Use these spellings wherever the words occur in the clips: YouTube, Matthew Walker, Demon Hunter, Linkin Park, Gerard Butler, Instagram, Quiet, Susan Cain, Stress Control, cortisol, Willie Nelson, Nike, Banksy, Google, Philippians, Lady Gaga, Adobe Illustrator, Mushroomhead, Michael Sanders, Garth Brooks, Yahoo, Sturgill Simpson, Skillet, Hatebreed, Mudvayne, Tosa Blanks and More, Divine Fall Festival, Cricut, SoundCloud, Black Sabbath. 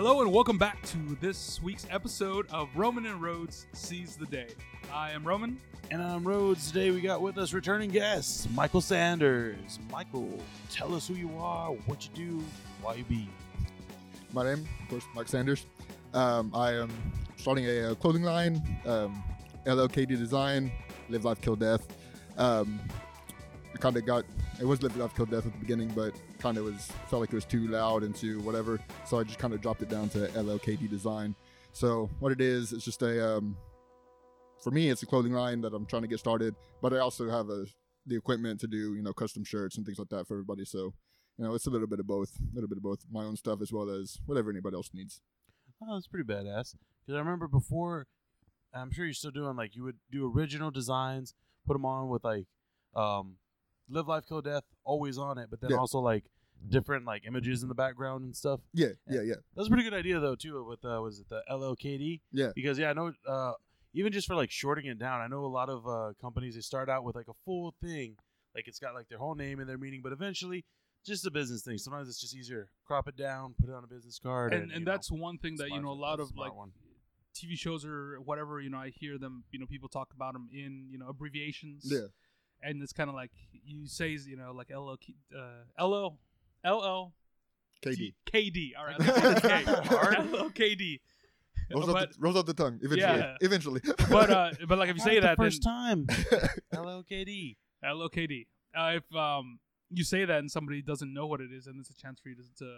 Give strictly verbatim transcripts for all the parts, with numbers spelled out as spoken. Hello and welcome back to this week's episode of Roman and Rhodes Seize the Day. I am Roman. And I'm Rhodes. Today we got with us returning guests, Michael Sanders. Michael, tell us who you are, what you do, why you be. My name, of course, Mike Sanders. Um, I am starting a clothing line, um, L L K D Design, Live, Life, Kill, Death. Um, I kind of got... It was Live, Love, Kill, Death at the beginning, but kind of was felt like it was too loud and too whatever. So I just kind of dropped it down to L L K D Design. So what it is, it's just a, um, for me, it's a clothing line that I'm trying to get started. But I also have a, the equipment to do, you know, custom shirts and things like that for everybody. So, you know, it's a little bit of both, a little bit of both my own stuff as well as whatever anybody else needs. Oh, that's pretty badass. Because I remember before, I'm sure you're still doing, like, you would do original designs, put them on with, like, um, Live, Life, Kill, Death, always on it, but then yeah. also, like, different, like, images in the background and stuff. Yeah, and yeah, yeah. That was a pretty good idea, though, too, with, uh, was it the L L K D? Yeah. Because, yeah, I know, uh, even just for, like, shorting it down, I know a lot of uh, companies, they start out with, like, a full thing. Like, it's got, like, their whole name and their meaning, but eventually, just a business thing. Sometimes it's just easier. Crop it down, put it on a business card. And, and, and that's know, one thing that, smart, you know, a lot of, like, one. T V shows or whatever, you know, I hear them, you know, people talk about them in, you know, abbreviations. Yeah. And it's kind of like you say, you know, like L L K D. All right. L L K D. Rolls, but, off the, rolls off the tongue. Eventually. Yeah. Eventually. but, uh, but like if you say that. First time. L L K D. L L K D. Uh, if um you say that and somebody doesn't know what it is, then it's a chance for you to, to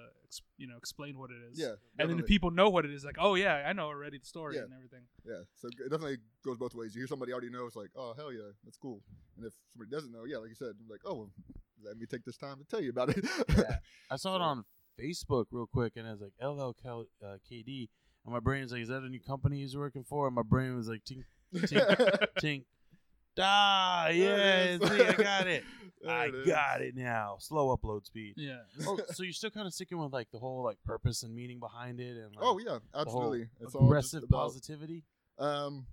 you know, explain what it is. Yeah. Definitely. And then the people know what it is. Like, oh, yeah, I know already the story yeah. and everything. Yeah. So it definitely goes both ways. You hear somebody already knows, like, oh, hell yeah, that's cool. And if somebody doesn't know, yeah, like you said, I'm like, oh, well, let me take this time to tell you about it. yeah. I saw it on Facebook real quick, and I was like, L L K D. And my brain was like, is that a new company he's working for? And my brain was like, tink, tink, tink. Ah, yeah, see, I got it. I it got it now. Slow upload speed. Yeah. oh, so you're still kind of sticking with, like, the whole, like, purpose and meaning behind it, and like, oh yeah, absolutely. It's all aggressive about positivity. Um,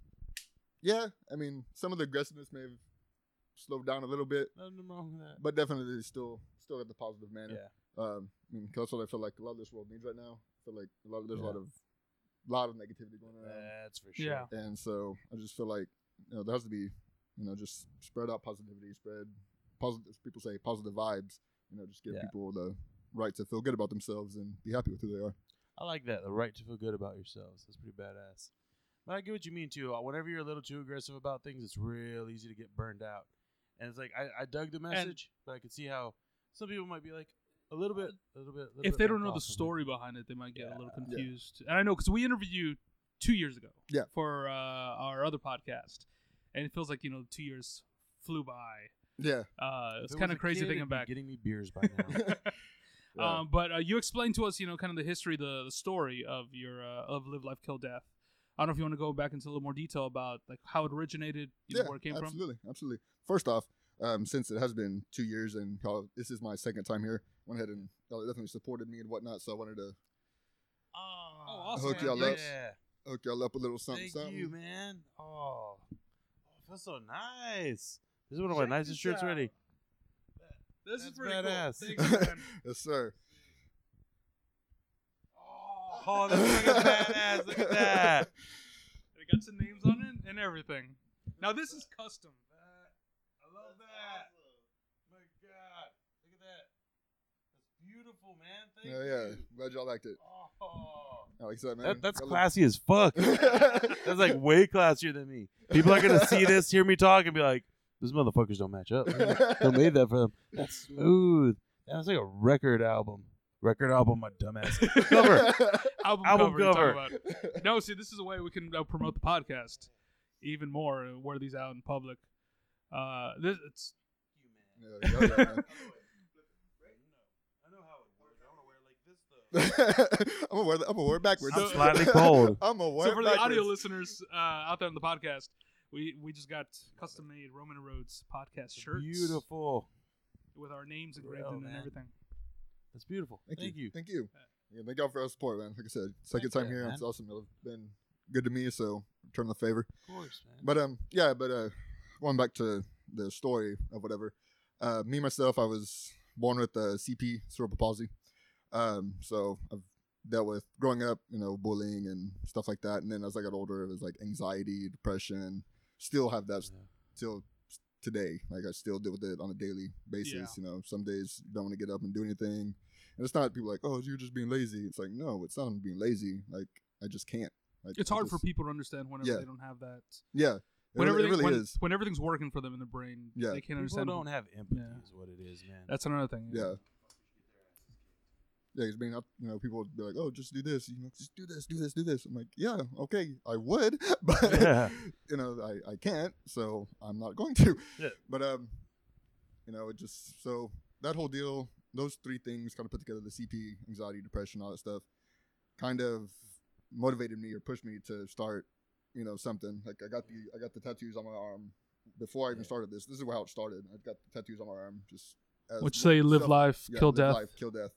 yeah. I mean, some of the aggressiveness may have slowed down a little bit. Nothing wrong with that. But definitely still, still at the positive manner. Yeah. Um, I mean, that's what I feel like a lot of this world needs right now. I feel like a lot of there's yeah. a lot of, lot of negativity going around. That's for sure. Yeah. And so I just feel like, you know, there has to be. You know, just spread out positivity, spread positive, people say positive vibes, you know, just give yeah. people the right to feel good about themselves and be happy with who they are. I like that, the right to feel good about yourselves. That's pretty badass. But I get what you mean, too. Whenever you're a little too aggressive about things, it's real easy to get burned out. And it's like, I, I dug the message, and but I could see how some people might be like, a little bit, a little bit. A little if bit they don't know the story behind it, they might get yeah. a little confused. Yeah. And I know, because we interviewed you two years ago yeah. for uh, our other podcast. And it feels like, you know, two years flew by. Yeah. Uh, it's kind of crazy thinking back. Getting me beers by now. yeah. um, but uh, you explained to us, you know, kind of the history, the, the story of your uh, of Live, Life, Kill, Death. I don't know if you want to go back into a little more detail about, like, how it originated, you yeah, know, where it came absolutely, from. Absolutely, absolutely. First off, um, since it has been two years and this is my second time here, went ahead and y'all definitely supported me and whatnot. So I wanted to oh, awesome, hook y'all yeah. up. Hook y'all up a little something. Thank something. you, man. Oh. That's so nice. This is one of my Check nicest shirts out. already. This That's is pretty badass. Cool. Thank you, yes, sir. Oh, oh look at that. Look at that. It got some names on it and everything. Now, this is custom. That, I love that. Awesome. My God. Look at that. That's beautiful, man. Thank yeah, you. Yeah, glad y'all liked it. Oh. Like that, man. That, that's classy as fuck. That's like way classier than me. People are going to see this, hear me talk, and be like, those motherfuckers don't match up. Who made that for them? That's smooth. That's like a record album. Record album, my dumbass. cover. Album, album cover. cover. No, see, this is a way we can uh, promote the podcast even more and wear these out in public. Uh, this, it's... Yeah, you got that, man. I'm gonna wear the, I'm gonna wear it backwards. I'm slightly cold. I'm gonna wear so it for backwards. The audio listeners uh, out there on the podcast, we, we just got custom made Roman and Rhodes podcast shirts. Beautiful, with our names engraved in and everything. That's beautiful. Thank, thank you. you. Thank you. Yeah, thank y'all for our support, man. Like I said, second thank time you, here. Man. It's awesome. It's been good to me, so return the favor. Of course, man. But um, yeah, but uh, going back to the story of whatever, uh, me myself, I was born with uh, C P, cerebral palsy. Um, so I've dealt with growing up, you know, bullying and stuff like that. And then as I got older, it was like anxiety, depression. Still have that yeah. till today. Like I still deal with it on a daily basis. Yeah. You know, some days you don't want to get up and do anything. And it's not people like, oh, you're just being lazy. It's like, no, it's not being lazy. Like I just can't. Like, it's I hard just, for people to understand whenever yeah. they don't have that. Yeah. When, everything, really when, is. when everything's working for them in their brain, yeah. they can't understand. People don't have empathy yeah. is what it is, man. That's another thing. Yeah. Yeah, yeah it's being up, you know, people would be like, oh, just do this. You know, just do this, do this, do this. I'm like, yeah, okay, I would, but, yeah. you know, I, I can't, so I'm not going to. Yeah. But, um, you know, it just, so that whole deal, those three things kind of put together, the C P, anxiety, depression, all that stuff, kind of motivated me or pushed me to start, you know, something. Like I got the I got the tattoos on my arm before I even yeah. started this. This is how it started. I got the tattoos on my arm, just as which say live self, life, yeah, kill live death, life, kill death,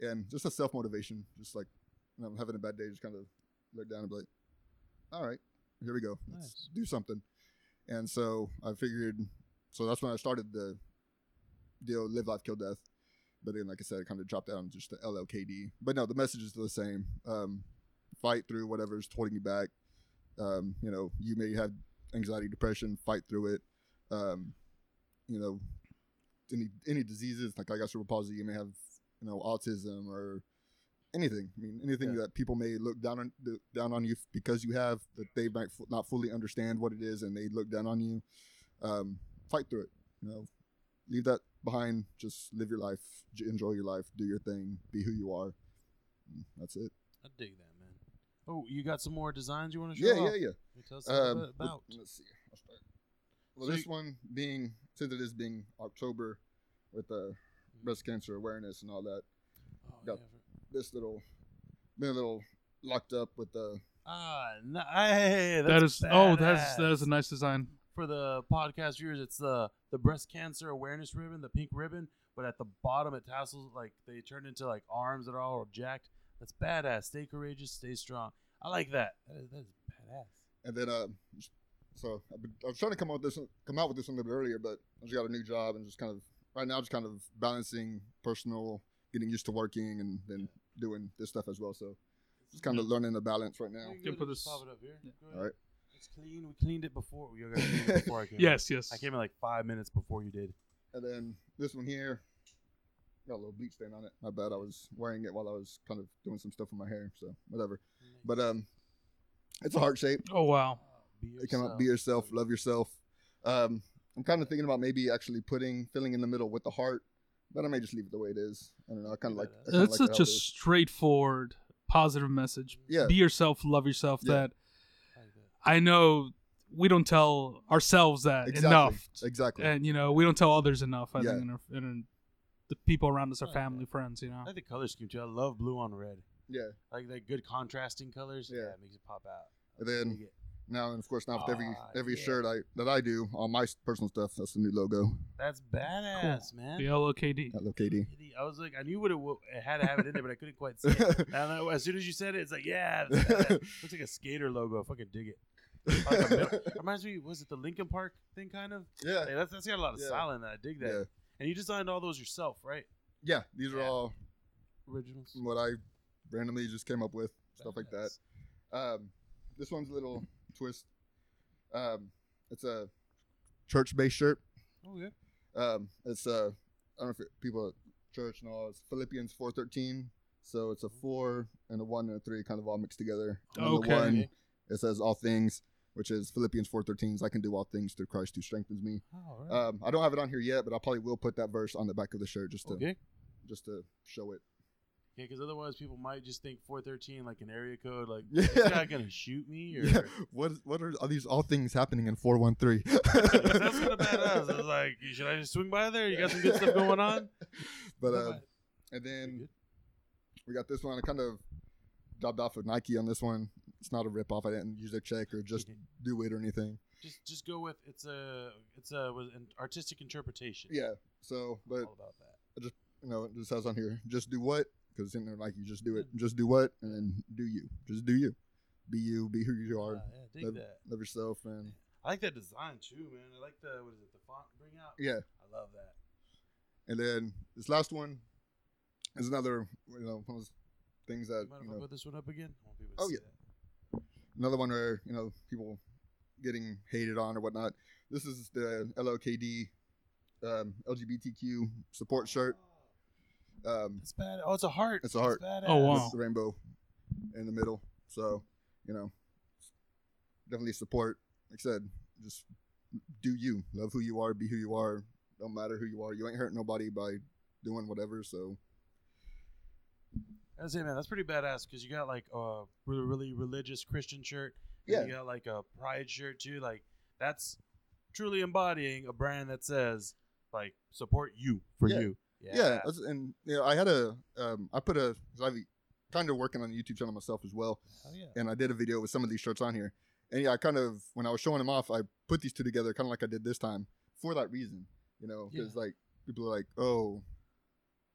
and just a self motivation. Just like when I'm having a bad day, just kind of look down and be like, "All right, here we go. Let's nice. do something." And so I figured. So that's when I started the deal: live life, kill death. But then, like I said, I kind of dropped down just to L L K D. But no, the message is still the same. Um, fight through whatever's holding you back. Um, you know, you may have anxiety, depression, fight through it. Um, you know, any any diseases, like I got cerebral palsy, you may have, you know, autism or anything. I mean, anything yeah. that people may look down on down on you because you have, that they might f- not fully understand what it is and they look down on you. Um, fight through it. You know, leave that behind. Just live your life. Enjoy your life. Do your thing. Be who you are. That's it. I dig that. Oh, you got some more designs you want to show Yeah, off? yeah, yeah. You tell us um, about. Well, let's see. I'll start. Well, so this you, one being, since it is being October with uh, breast cancer awareness and all that, oh, got yeah. this little, been a little locked up with the. Ah, uh, no, hey, that's that is, oh, that's that is a nice design. For the podcast viewers, it's the, the breast cancer awareness ribbon, the pink ribbon, but at the bottom it tassels, like they turn into like arms that are all jacked. That's badass. Stay courageous. Stay strong. I like that. That is, that is badass. And then, uh, so I've been, I was trying to come out with this, come out with this a little bit earlier, but I just got a new job and just kind of right now, just kind of balancing personal, getting used to working, and then doing this stuff as well. So just kind of learning the balance right now. You can put this. Pop it up here. Yeah. All right. It's clean. We cleaned it before. We got clean it before I came. Yes, in. yes. I came in like five minutes before you did. And then this one here. Got a little bleach stain on it. My bad. I was wearing it while I was kind of doing some stuff with my hair, so whatever. But um, it's a heart shape. Oh wow! Be yourself. It came out, be yourself, love yourself. Um, I'm kind of thinking about maybe actually putting filling in the middle with the heart, but I may just leave it the way it is. I don't know. I kind of like. That's like such a straightforward, positive message. Yeah. Be yourself, love yourself. Yeah. That I know we don't tell ourselves that exactly. enough. Exactly. And you know we don't tell others enough. I yeah. think in our, in our the people around us are family, yeah. friends, you know. I like the color scheme too. I love blue on red. Yeah, like the good contrasting colors. Yeah, yeah it makes it pop out. And then it. now, and of course, now with Aww, every every yeah. shirt I that I do on my personal stuff, that's the new logo. That's badass, cool. man. The L L K D. L L K D. I was like, I knew what it, w- it had to have it in there, but I couldn't quite see it. And I, as soon as you said it, it's like, yeah, that's badass. Looks like a skater logo. I fucking dig it. Like middle, reminds me, was it the Linkin Park thing, kind of? Yeah, hey, that's that's got a lot of yeah. style in that. I dig that. Yeah. And you designed all those yourself, right? Yeah, these yeah. are all originals. What I randomly just came up with, stuff Badass. like that. Um, this one's a little twist. Um, it's a church-based shirt. Oh yeah. Um, it's uh, I don't know if it, people at church and all. It's Philippians four thirteen. So it's a four and a one and a three, kind of all mixed together. And okay. The one, it says all things. Which is Philippians four thirteen. I can do all things through Christ who strengthens me. Oh, right. um, I don't have it on here yet, but I probably will put that verse on the back of the shirt just to okay. just to show it. Yeah, because otherwise people might just think four thirteen like an area code. Like, yeah. is this guy gonna shoot me? Or yeah. what? What are, are these all things happening in four one three? That's kind of badass. I was like, should I just swing by there? You got some good stuff going on. But uh, and then we got this one. I kind of dropped off with Nike on this one. It's not a ripoff. I didn't use a check or just do it or anything. Just, just go with it's a it's a was an artistic interpretation. Yeah. So, but all about that. I just you know it just has on here. Just do what because in there like you just do it. Just do what and then do you. Just do you. Be you. Be who you are. Yeah, yeah, dig love, that. Love yourself, man. I like that design too, man. I like the what is it the font bring out. Yeah. I love that. And then this last one is another you know. things that, mind you know, if I put this one up again? I want people to oh, see yeah. That. Another one where, you know, people getting hated on or whatnot. This is the L L K D um, L G B T Q support shirt. Um, it's bad. Oh, it's a heart. It's a heart. It's oh, wow. It's the rainbow in the middle. So, you know, definitely support. Like I said, just do you. Love who you are. Be who you are. Don't matter who you are. You ain't hurting nobody by doing whatever, so. I say, man, that's pretty badass because you got, like, a really, really religious Christian shirt. And yeah. You got, like, a pride shirt, too. Like, that's truly embodying a brand that says, like, support you for yeah. you. Yeah. yeah. And, you know, I had a, um, I put a, I've kind of working on a YouTube channel myself as well. Oh, yeah. And I did a video with some of these shirts on here. And, yeah, I kind of, when I was showing them off, I put these two together kind of like I did this time for that reason. You know, because, yeah. like, people are like, oh,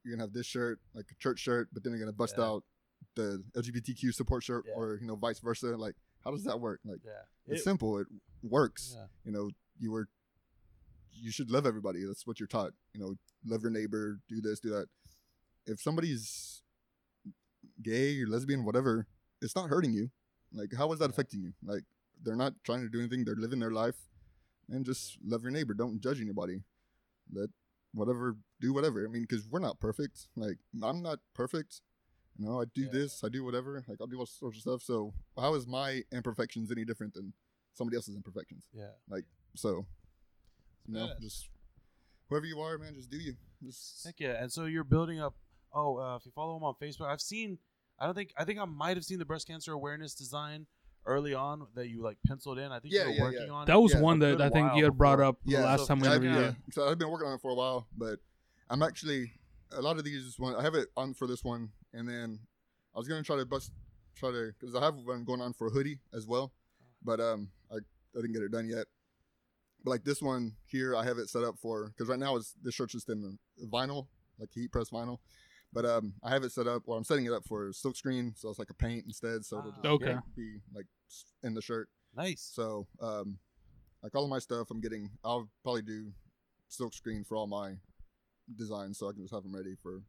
you're going to have this shirt, like a church shirt, but then you're going to bust yeah. out the L G B T Q support shirt yeah. or, you know, vice versa. Like, how does that work? Like, yeah. it's it, simple. It works. Yeah. You know, you were, you should love everybody. That's what you're taught. You know, love your neighbor, do this, do that. If somebody's gay or lesbian, whatever, it's not hurting you. Like, how is that yeah. affecting you? Like, they're not trying to do anything. They're living their life and just yeah. love your neighbor. Don't judge anybody. Let whatever do whatever. I mean, because we're not perfect. Like, I'm not perfect. You know, I do yeah. this, I do whatever. Like, I'll do all sorts of stuff. So how is my imperfections any different than somebody else's imperfections? Yeah. Like, so, you know, just whoever you are, man, just do you. Just Heck yeah. And so you're building up. Oh, uh, if you follow him on Facebook, I've seen, I don't think, I think I might have seen the breast cancer awareness design early on that you like penciled in. I think yeah, you were yeah, working yeah. on that it. That was yeah, one that I think you had brought up yeah, the last so time we were here. So I've been working on it for a while, but I'm actually, a lot of these, one I have it on for this one, and then I was going to try to bust, try to, because I have one going on for a hoodie as well, but um, I, I didn't get it done yet. But like this one here, I have it set up for, because right now it's, this shirt's just in vinyl, like heat press vinyl. But um, I have it set up, or well, I'm setting it up for silk screen, so it's like a paint instead, so it'll just okay. be like in the shirt. Nice. So, um, like all of my stuff, I'm getting. I'll probably do silk screen for all my designs, so I can just have them ready for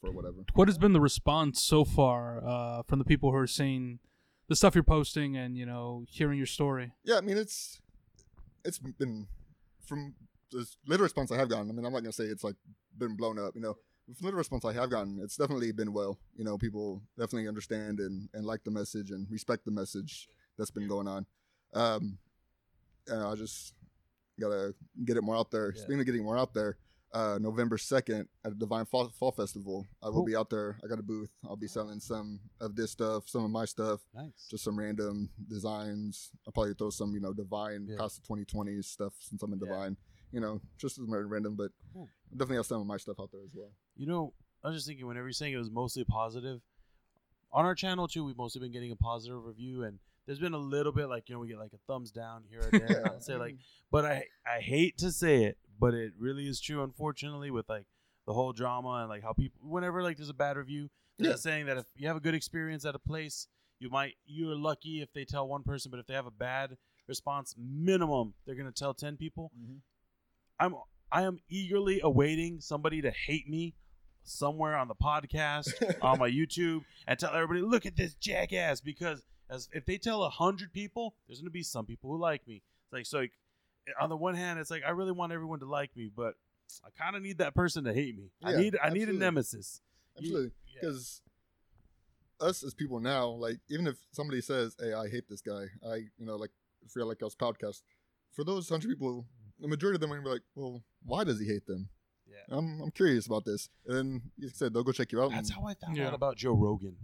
for whatever. What has been the response so far uh, from the people who are seeing the stuff you're posting and you know hearing your story? Yeah, I mean it's it's been from the little response I have gotten. I mean, I'm not gonna say it's like been blown up, you know. From the response I have gotten, it's definitely been well. You know, people definitely understand and, and like the message and respect the message that's been going on. Um, and I just gotta get it more out there. Yeah. Speaking of getting more out there, uh, November second at the Divine Fall, Fall Festival, I will cool. be out there. I got a booth. I'll be selling some of this stuff, some of my stuff, nice. Just some random designs. I'll probably throw some, you know, Divine yeah. past the twenty twenties stuff since I'm in Divine. Yeah. You know, just as random, but cool. definitely have some of my stuff out there as well. You know, I was just thinking, whenever you're saying it was mostly positive, on our channel, too, we've mostly been getting a positive review, and there's been a little bit, like, you know, we get, like, a thumbs down here or there. I'll say, like, but I, I hate to say it, but it really is true, unfortunately, with, like, the whole drama and, like, how people, whenever, like, there's a bad review, they're yeah. saying that if you have a good experience at a place, you might, you're lucky if they tell one person, but if they have a bad response, minimum, they're going to tell ten people. Mm-hmm. I'm I am eagerly awaiting somebody to hate me somewhere on the podcast, on my YouTube, and tell everybody, look at this jackass, because as if they tell one hundred people, there's going to be some people who like me. It's like so like, on the one hand, it's like I really want everyone to like me, but I kind of need that person to hate me. Yeah, I need absolutely. I need a nemesis. Absolutely. Because yeah. us as people now, like even if somebody says, hey, I hate this guy, I you know, like for like us podcast, for those one hundred people, the majority of them are going to be like, well, why does he hate them? Yeah. I'm I'm curious about this. And then you said, they'll go check you out. That's how I found yeah. out about Joe Rogan.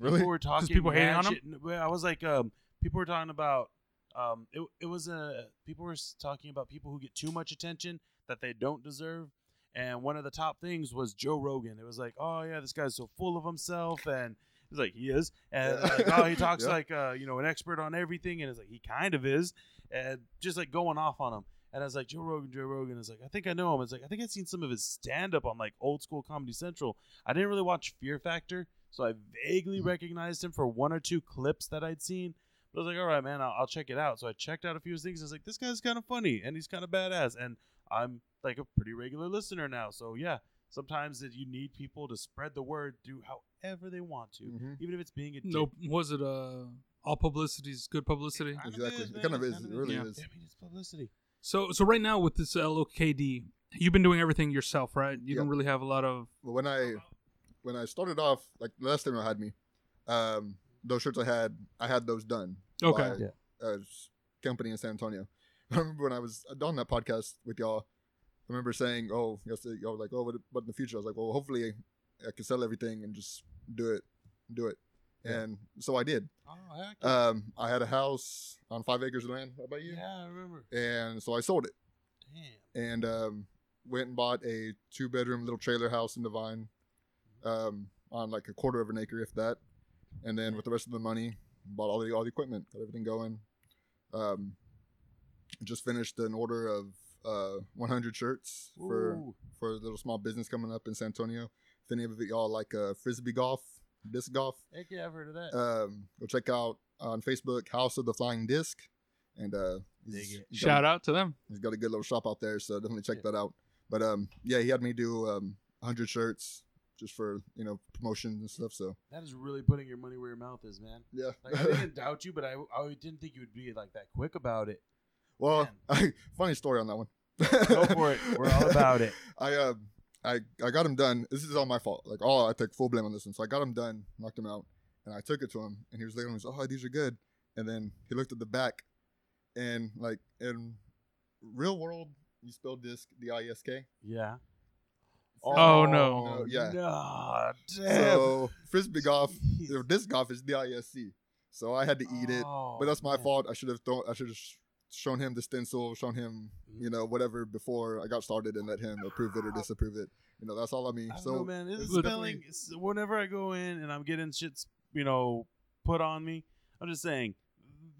Really? People were talking people hating on him? I was like, um, people were talking about, um, it It was a, people were talking about people who get too much attention that they don't deserve. And one of the top things was Joe Rogan. It was like, oh, yeah, this guy's so full of himself. And it's like, he is. And yeah. like, oh, he talks yeah. like, uh, you know, an expert on everything. And it's like, he kind of is. And just like going off on him. And I was like, Joe Rogan, Joe Rogan. It's like, I think I know him. It's like, I think I've seen some of his stand-up on, like, old-school Comedy Central. I didn't really watch Fear Factor, so I vaguely mm-hmm. recognized him for one or two clips that I'd seen. But I was like, all right, man, I'll, I'll check it out. So I checked out a few things. I was like, this guy's kind of funny, and he's kind of badass. And I'm, like, a pretty regular listener now. So, yeah, sometimes that you need people to spread the word, do however they want to, mm-hmm. even if it's being a dick. Nope. Was it uh, all publicity is good publicity? It exactly. Is, it kind of is. Kind of it really yeah. is. I mean, it's publicity. So, so right now with this L L K D, you've been doing everything yourself, right? You yeah. don't really have a lot of. Well, when I, when I started off, like the last time I had me, um, those shirts I had, I had those done. Okay. By, yeah. uh, company in San Antonio. I remember when I was on that podcast with y'all. I remember saying, "Oh, y'all say, y'all like, oh, but, but in the future, I was like, well, hopefully, I can sell everything and just do it, do it." Yeah. And so I did. Oh, heck yeah. Um, I had a house on five acres of land. How about you? Yeah, I remember. And so I sold it. Damn. And um, went and bought a two-bedroom little trailer house in Divine, um, on like a quarter of an acre, if that. And then with the rest of the money, bought all the all the equipment, got everything going. Um, just finished an order of uh one hundred shirts Ooh. for for a little small business coming up in San Antonio. If any of y'all like uh frisbee golf, disc golf, heck yeah, I've heard of that. Um, go check out on Facebook House of the Flying Disc, and uh, shout out to them. He's got a good little shop out there, so definitely check yeah. that out. But um, yeah, he had me do um one hundred shirts. Just for, you know, promotion and stuff. So that is really putting your money where your mouth is, man. Yeah. Like, I didn't doubt you, but I, I didn't think you would be like that quick about it. Well, I, funny story on that one. Go for it. We're all about it. I uh, I I got him done. This is all my fault. Like, oh, I take full blame on this one. So I got him done, knocked him out, and I took it to him, and he was looking at me, oh, these are good. And then he looked at the back, and like in real world, you spell disc D I S K. Yeah. Oh, oh no. no! Yeah, no, damn. So frisbee golf, or disc golf is D I S C. So I had to eat it, oh, but that's my man. fault. I should have thrown. I should have sh- shown him the stencil, shown him, you know, whatever before I got started, and let him approve it or disapprove it. You know, that's all I mean. I so know, man, it's spelling. Definitely... Whenever I go in and I'm getting shit, you know, put on me, I'm just saying,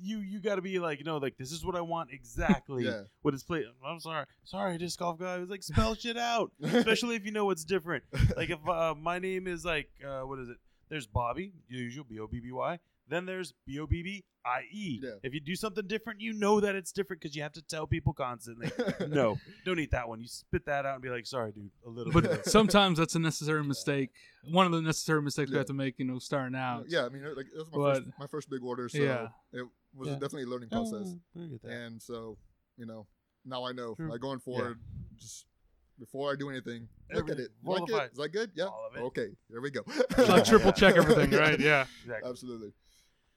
you you got to be like, you know, like this is what I want exactly. yeah. What it's played. I'm sorry, sorry, disc golf guy. I was like, spell shit out, especially if you know what's different. Like if uh, my name is like, uh, what is it? There's Bobby, usual B O B B Y. Then there's B O B B I E. Yeah. If you do something different, you know that it's different because you have to tell people constantly. No, don't eat that one. You spit that out and be like, sorry, dude, a little but bit. But sometimes that's a necessary mistake. One of the necessary mistakes yeah. we have to make, you know, starting out. Yeah, I mean, like, it was my, but, first, my first big order, so yeah. it was yeah. definitely a learning process. Oh, and so, you know, now I know. True. Like going forward, yeah. just... Before I do anything, look at it. Like it. Is that good? Yeah. Okay. There we go. Like triple check everything, right? Yeah. Exactly. Absolutely.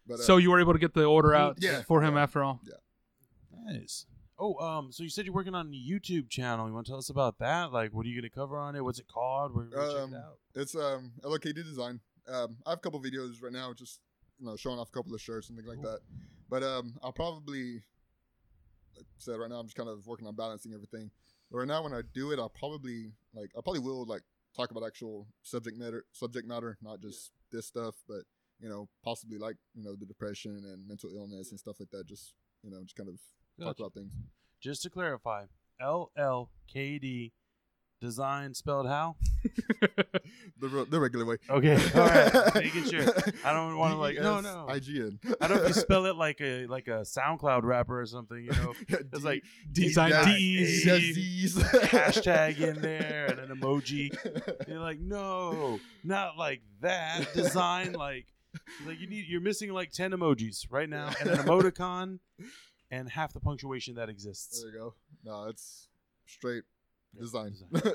But, uh, so you were able to get the order out yeah, for him yeah, after all? Yeah. Nice. Oh, um. So you said you're working on a YouTube channel. You want to tell us about that? Like, what are you going to cover on it? What's it called? Where, where um, check it out? It's um L L K D Design. Um, I have a couple videos right now, just you know, showing off a couple of shirts and things like Ooh. that. But um, I'll probably, like I said, right now I'm just kind of working on balancing everything. Right now, when I do it, I'll probably like I probably will like talk about actual subject matter, subject matter, not just yeah. this stuff, but you know, possibly like you know the depression and mental illness yeah. and stuff like that. Just you know, just kind of gotcha. talk about things. Just to clarify, L L K D Design spelled how? the, re- the regular way. Okay, all right, making sure. I don't want to like no no. I G N. I don't know if you spell it like a like a SoundCloud rapper or something. You know, yeah, it's D- like design D's hashtag in there and an emoji. And you're like, no, not like that. Design like like you need. You're missing like ten emojis right now and an emoticon and half the punctuation that exists. There you go. No, it's straight. Design. Design.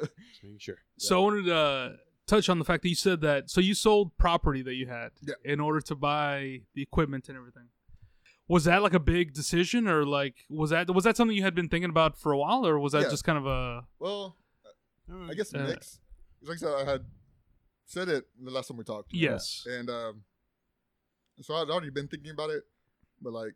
Sure. So yeah. I wanted to uh, touch on the fact that you said that. So you sold property that you had yeah. in order to buy the equipment and everything. Was that like a big decision, or like was that was that something you had been thinking about for a while, or was that yeah. just kind of a? Well, I guess a mix. Uh, like I said, I had said it the last time we talked. Yes. Know? And um, so I'd already been thinking about it, but like.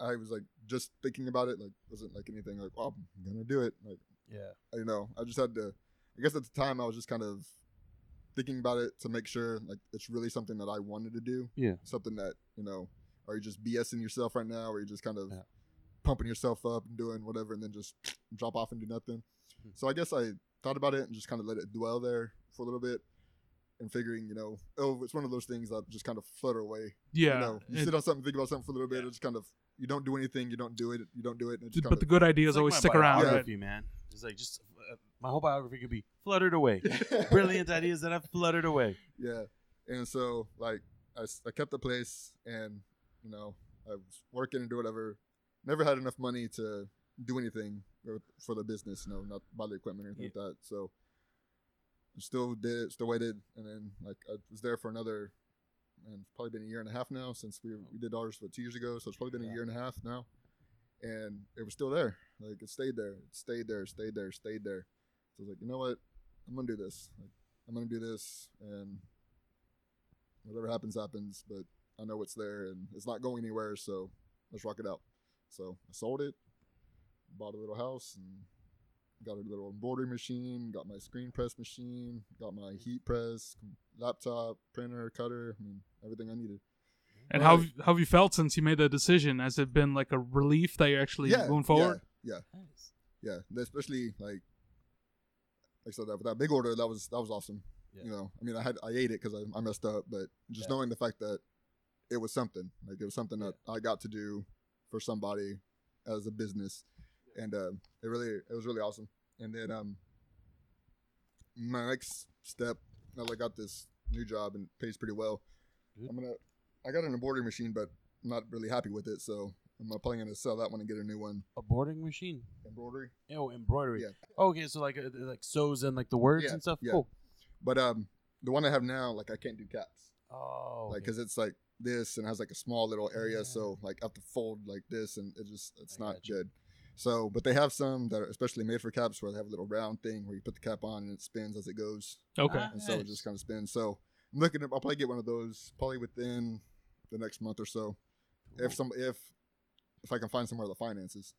I was like just thinking about it, like wasn't like anything like oh, I'm gonna do it, like yeah, you know. I just had to. I guess at the time I was just kind of thinking about it to make sure like it's really something that I wanted to do. Yeah, something that you know, are you just BSing yourself right now, or are you just kind of yeah. pumping yourself up and doing whatever, and then just drop off and do nothing. Hmm. So I guess I thought about it and just kind of let it dwell there for a little bit. And figuring, you know, oh, it's one of those things that just kind of flutter away. Yeah, you know, you it, sit on something, think about something for a little bit. Yeah. It's kind of you don't do anything, you don't do it, you don't do it. And it just but the of, good ideas always like stick around. Yeah. You, man, it's like just uh, My whole biography could be fluttered away. Brilliant ideas that I've fluttered away. Yeah. And so, like, I, I kept the place, and, you know, I was working and do whatever. Never had enough money to do anything for the business, you know, not buy the equipment or anything yeah. like that. So I still did it, still waited. And then, like, I was there for another, and probably been a year and a half now since we we did ours what, two years ago. So it's probably been yeah. a year and a half now. And it was still there. Like, it stayed there, it stayed there, stayed there, stayed there. So I was like, you know what? I'm going to do this. Like, I'm going to do this. And whatever happens, happens. But I know it's there, and it's not going anywhere. So let's rock it out. So I sold it, bought a little house, and got a little embroidery machine, got my screen press machine, got my heat press, laptop, printer, cutter, I mean, everything I needed. And right. how, have, how have you felt since you made that decision? Has it been like a relief that you're actually yeah, going forward? Yeah, yeah. Nice. Yeah, especially like, like I said, that, with that big order, that was that was awesome. Yeah. You know, I mean, I had I ate it because I, I messed up, but just yeah. knowing the fact that it was something, like it was something that yeah. I got to do for somebody as a business, yeah. and uh, it really it was really awesome. And then um, my next step, now that I got this new job and pays pretty well, Good. I'm gonna. I got an embroidery machine, but I'm not really happy with it, so I'm planning to sell that one and get a new one. A boarding machine? Embroidery. Oh, embroidery. Yeah. Oh, okay, so like like sews in like the words yeah, and stuff? Yeah. Cool. But um, the one I have now, like I can't do caps. Oh. Like, because okay. it's like this and has like a small little area, yeah. so like I have to fold like this, and it just it's I not good. So, but they have some that are especially made for caps where they have a little round thing where you put the cap on and it spins as it goes. Okay. Nice. And so it just kind of spins. So I'm looking at, I'll probably get one of those probably within the next month or so, cool. if some if if I can find somewhere that finances,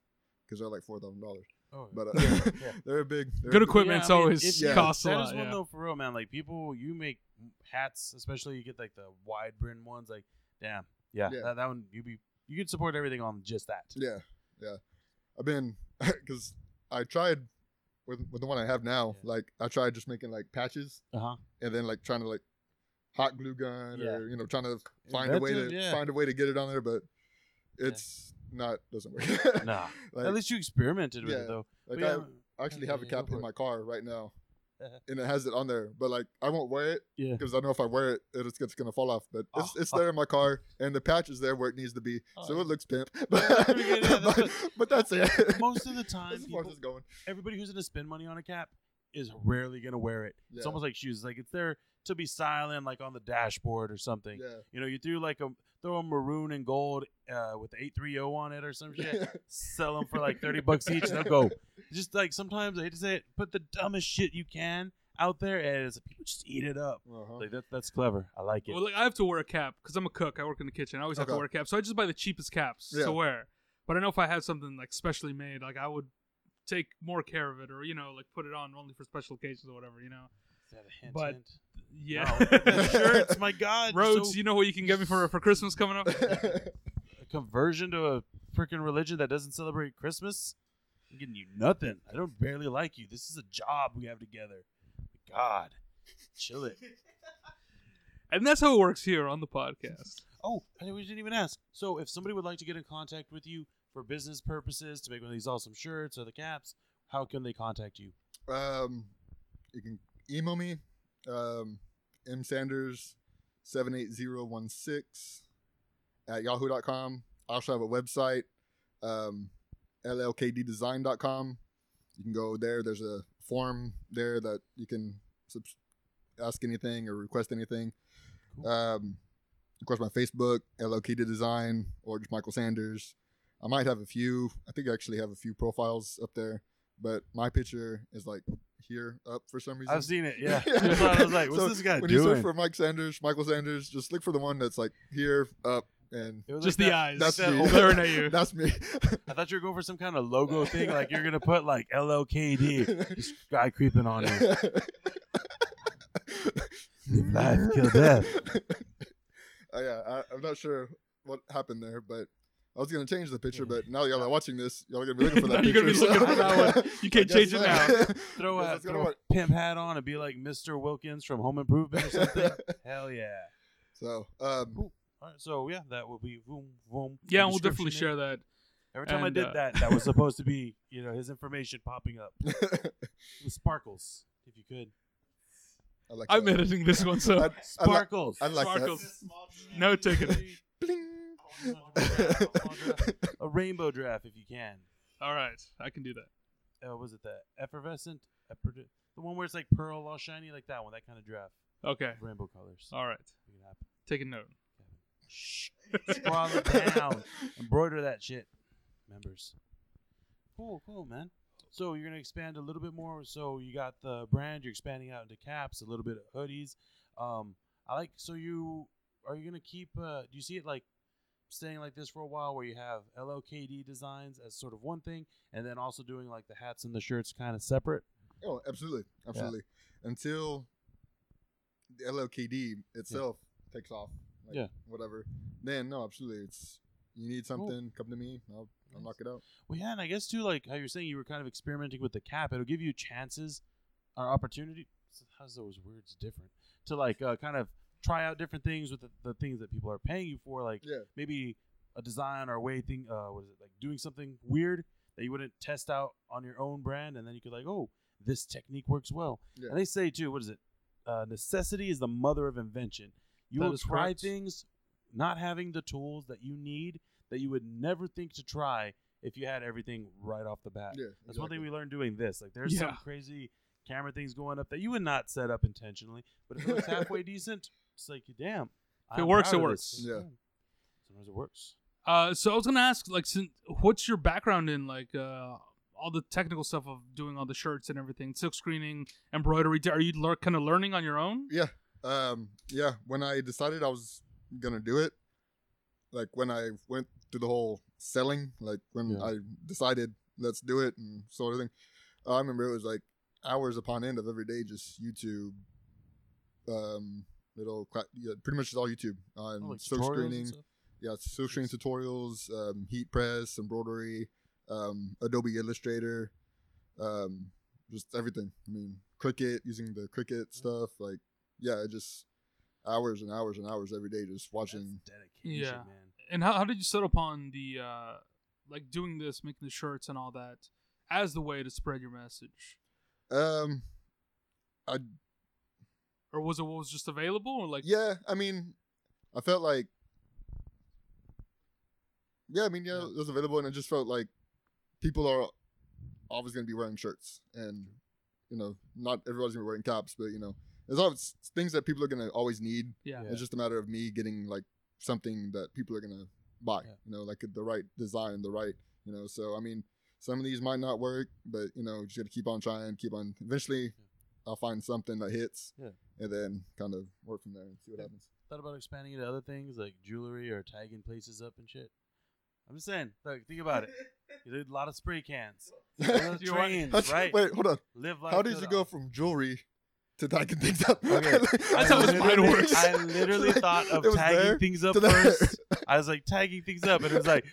because they're like four thousand dollars. Oh, but uh, yeah, yeah. they're big. They're good big. Equipment's yeah, I mean, always yeah. costs that a lot. That is one yeah. though, for real, man. Like people, you make hats, especially you get like the wide brim ones. Like, damn, yeah, yeah. That, that one you be you could support everything on just that. Yeah, yeah. I've been because I tried with with the one I have now. Yeah. Like I tried just making like patches, uh-huh. and then like trying to like. Hot glue gun, yeah. or you know, trying to find that a way dude, to yeah. find a way to get it on there, but it's yeah. not doesn't work. Nah, like, at least you experimented with yeah. it though. Like but I yeah. actually have a cap in my car right now, and it has it on there, but like I won't wear it because yeah. I know if I wear it, it's, it's gonna fall off. But oh. it's, it's there in my car, and the patch is there where it needs to be, oh, so yeah. it looks pimp. But, yeah, that's yeah, that's but, what, but that's it. Most of the time, people, going. everybody who's gonna spend money on a cap is rarely gonna wear it. Yeah. It's almost like shoes. Like it's there to be silent, like on the dashboard or something. Yeah. You know, you threw like a throw a maroon and gold uh, with eight three zero on it or some shit. Sell them for like thirty bucks each. They'll go. Just like sometimes I hate to say it, put the dumbest shit you can out there, and it's like, people just eat it up. Uh-huh. Like that, that's clever. I like it. Well, like I have to wear a cap because I'm a cook. I work in the kitchen. I always have okay. to wear a cap, so I just buy the cheapest caps yeah. to wear. But I know if I had something like specially made, like I would take more care of it, or you know, like put it on only for special occasions or whatever, you know. Is that a hint? But hint? Yeah, no. Shirts, my God, Rhodes, so you know what you can get me for for Christmas coming up? A conversion to a freaking religion that doesn't celebrate Christmas? I'm getting you nothing. I don't barely like you. This is a job we have together. God, chill it. And that's how it works here on the podcast. Oh, I mean, we didn't even ask. So, if somebody would like to get in contact with you for business purposes, to make one of these awesome shirts or the caps, how can they contact you? Um, you can email me, um, m sanders seven eight zero one six at yahoo dot com. I also have a website, um, L L K D design dot com. You can go there. There's a form there that you can subs- ask anything or request anything. Cool. Um, of course, my Facebook, L L K D Design, or just Michael Sanders. I might have a few. I think I actually have a few profiles up there, but my picture is like here up for some reason. I've seen it, yeah. yeah. So I was like, what's so this guy when doing? When you search for Mike Sanders, Michael Sanders, just look for the one that's like here, up, and just like the that, eyes. That's that me. Glaring at you. That's me. I thought you were going for some kind of logo thing, like you're going to put like L L K D. This guy creeping on you. Live life, kill death. Uh, yeah, I, I'm not sure what happened there, but I was going to change the picture, but now y'all are watching this. Y'all are going to be looking for that picture. You're going to be looking for that one. You can't change it now. Throw a, throw a pimp hat on and be like Mister Wilkins from Home Improvement or something. Hell yeah. So, um, all right, so yeah, that will be boom, boom. Yeah, and we'll definitely share that. Every time and, I did uh, that, that was supposed to be, you know, his information popping up with sparkles, if you could. I like I'm that. editing this one, so I, sparkles. I like, I like sparkles. That. No ticket. Bling. A rainbow draft, if you can. All right, I can do that. Uh, was it the effervescent? Eper- the one where it's like pearl, all shiny, like that one, that kind of draft. Okay. Rainbow colors. All right. Take a note. Shh. Swallow down. Embroider that shit, members. Cool, cool, man. So you're gonna expand a little bit more. So you got the brand. You're expanding out into caps, a little bit of hoodies. Um, I like. So you are you gonna keep? Uh, do you see it like staying like this for a while, where you have L L K D Designs as sort of one thing, and then also doing like the hats and the shirts kind of separate? Oh, absolutely, absolutely. Yeah. Until the L L K D itself yeah. takes off. Like yeah. Whatever. Then no, absolutely. It's you need something, cool. come to me. I'll I'll knock it out. Well, yeah, and I guess too, like how you're saying, you were kind of experimenting with the cap. It'll give you chances or opportunity. How's those words different? To like uh, kind of try out different things with the, the things that people are paying you for. Like yeah. maybe a design or a way thing. Uh, what is it like doing something weird that you wouldn't test out on your own brand, and then you could like, oh, this technique works well. Yeah. And they say too, what is it? Uh, necessity is the mother of invention. You that will try correct. things, not having the tools that you need that you would never think to try if you had everything right off the bat. Yeah, exactly. That's one thing we learned doing this. Like, there's yeah. some crazy camera things going up that you would not set up intentionally, but if it looks halfway decent, it's like, damn. If it works, it works. Yeah. Sometimes it works. Uh, so I was gonna ask, like, since, what's your background in like uh, all the technical stuff of doing all the shirts and everything, silk screening, embroidery? Are you le- kind of learning on your own? Yeah. Um, yeah, when I decided I was going to do it, like when I went through the whole selling, like when yeah. I decided let's do it and sort of thing, I remember it was like hours upon end of every day, just YouTube, um, little, yeah, pretty much it's all YouTube. Um, oh, like silk screening, yeah, silk screening tutorials, um, heat press, embroidery, um, Adobe Illustrator, um, just everything. I mean, Cricut, using the Cricut stuff, like. Yeah, just hours and hours and hours every day just watching. That's dedication, yeah. man. And how, how did you settle upon the, uh, like, doing this, making the shirts and all that as the way to spread your message? Um, I... Or was it what was just available? Or like? Yeah, I mean, I felt like... Yeah, I mean, yeah, yeah. it was available, and I just felt like people are always going to be wearing shirts. And, you know, not everybody's going to be wearing caps, but, you know, there's always things that people are going to always need. Yeah. It's just a matter of me getting like something that people are going to buy, yeah. you know, like the right design, the right, you know, so I mean, some of these might not work, but you know, just got to keep on trying, keep on, eventually yeah. I'll find something that hits yeah. and then kind of work from there and see what yeah. happens. Thought about expanding into other things like jewelry or tagging places up and shit. I'm just saying, look, think about it. You did a lot of spray cans, trains, right? Wait, hold on. Live life. How did you go from jewelry to tagging things up? Okay. That's how his mind works. I literally like, thought of tagging there, things up first. I was like, tagging things up. And it was like,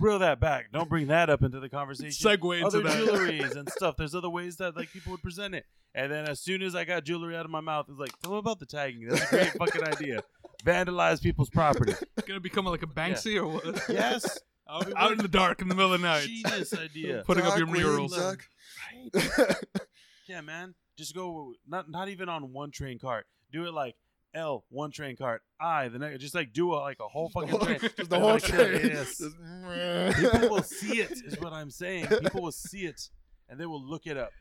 reel that back. Don't bring that up into the conversation. Segue into other that. Jewelries and stuff. There's other ways that like people would present it. And then as soon as I got jewelry out of my mouth, it was like, tell me about the tagging. That's a great fucking idea. Vandalize people's property. It's going to become like a Banksy yeah. or what? Yes. Out, out in the dark in the middle of the night. Genius idea. Putting dark up your murals. Right. Yeah, man. Just go, not not even on one train cart. Do it like L, one train cart, I, the next. Just like do a, like a whole fucking train. Just the whole train. Yes. People will see it, is what I'm saying. People will see it, and they will look it up.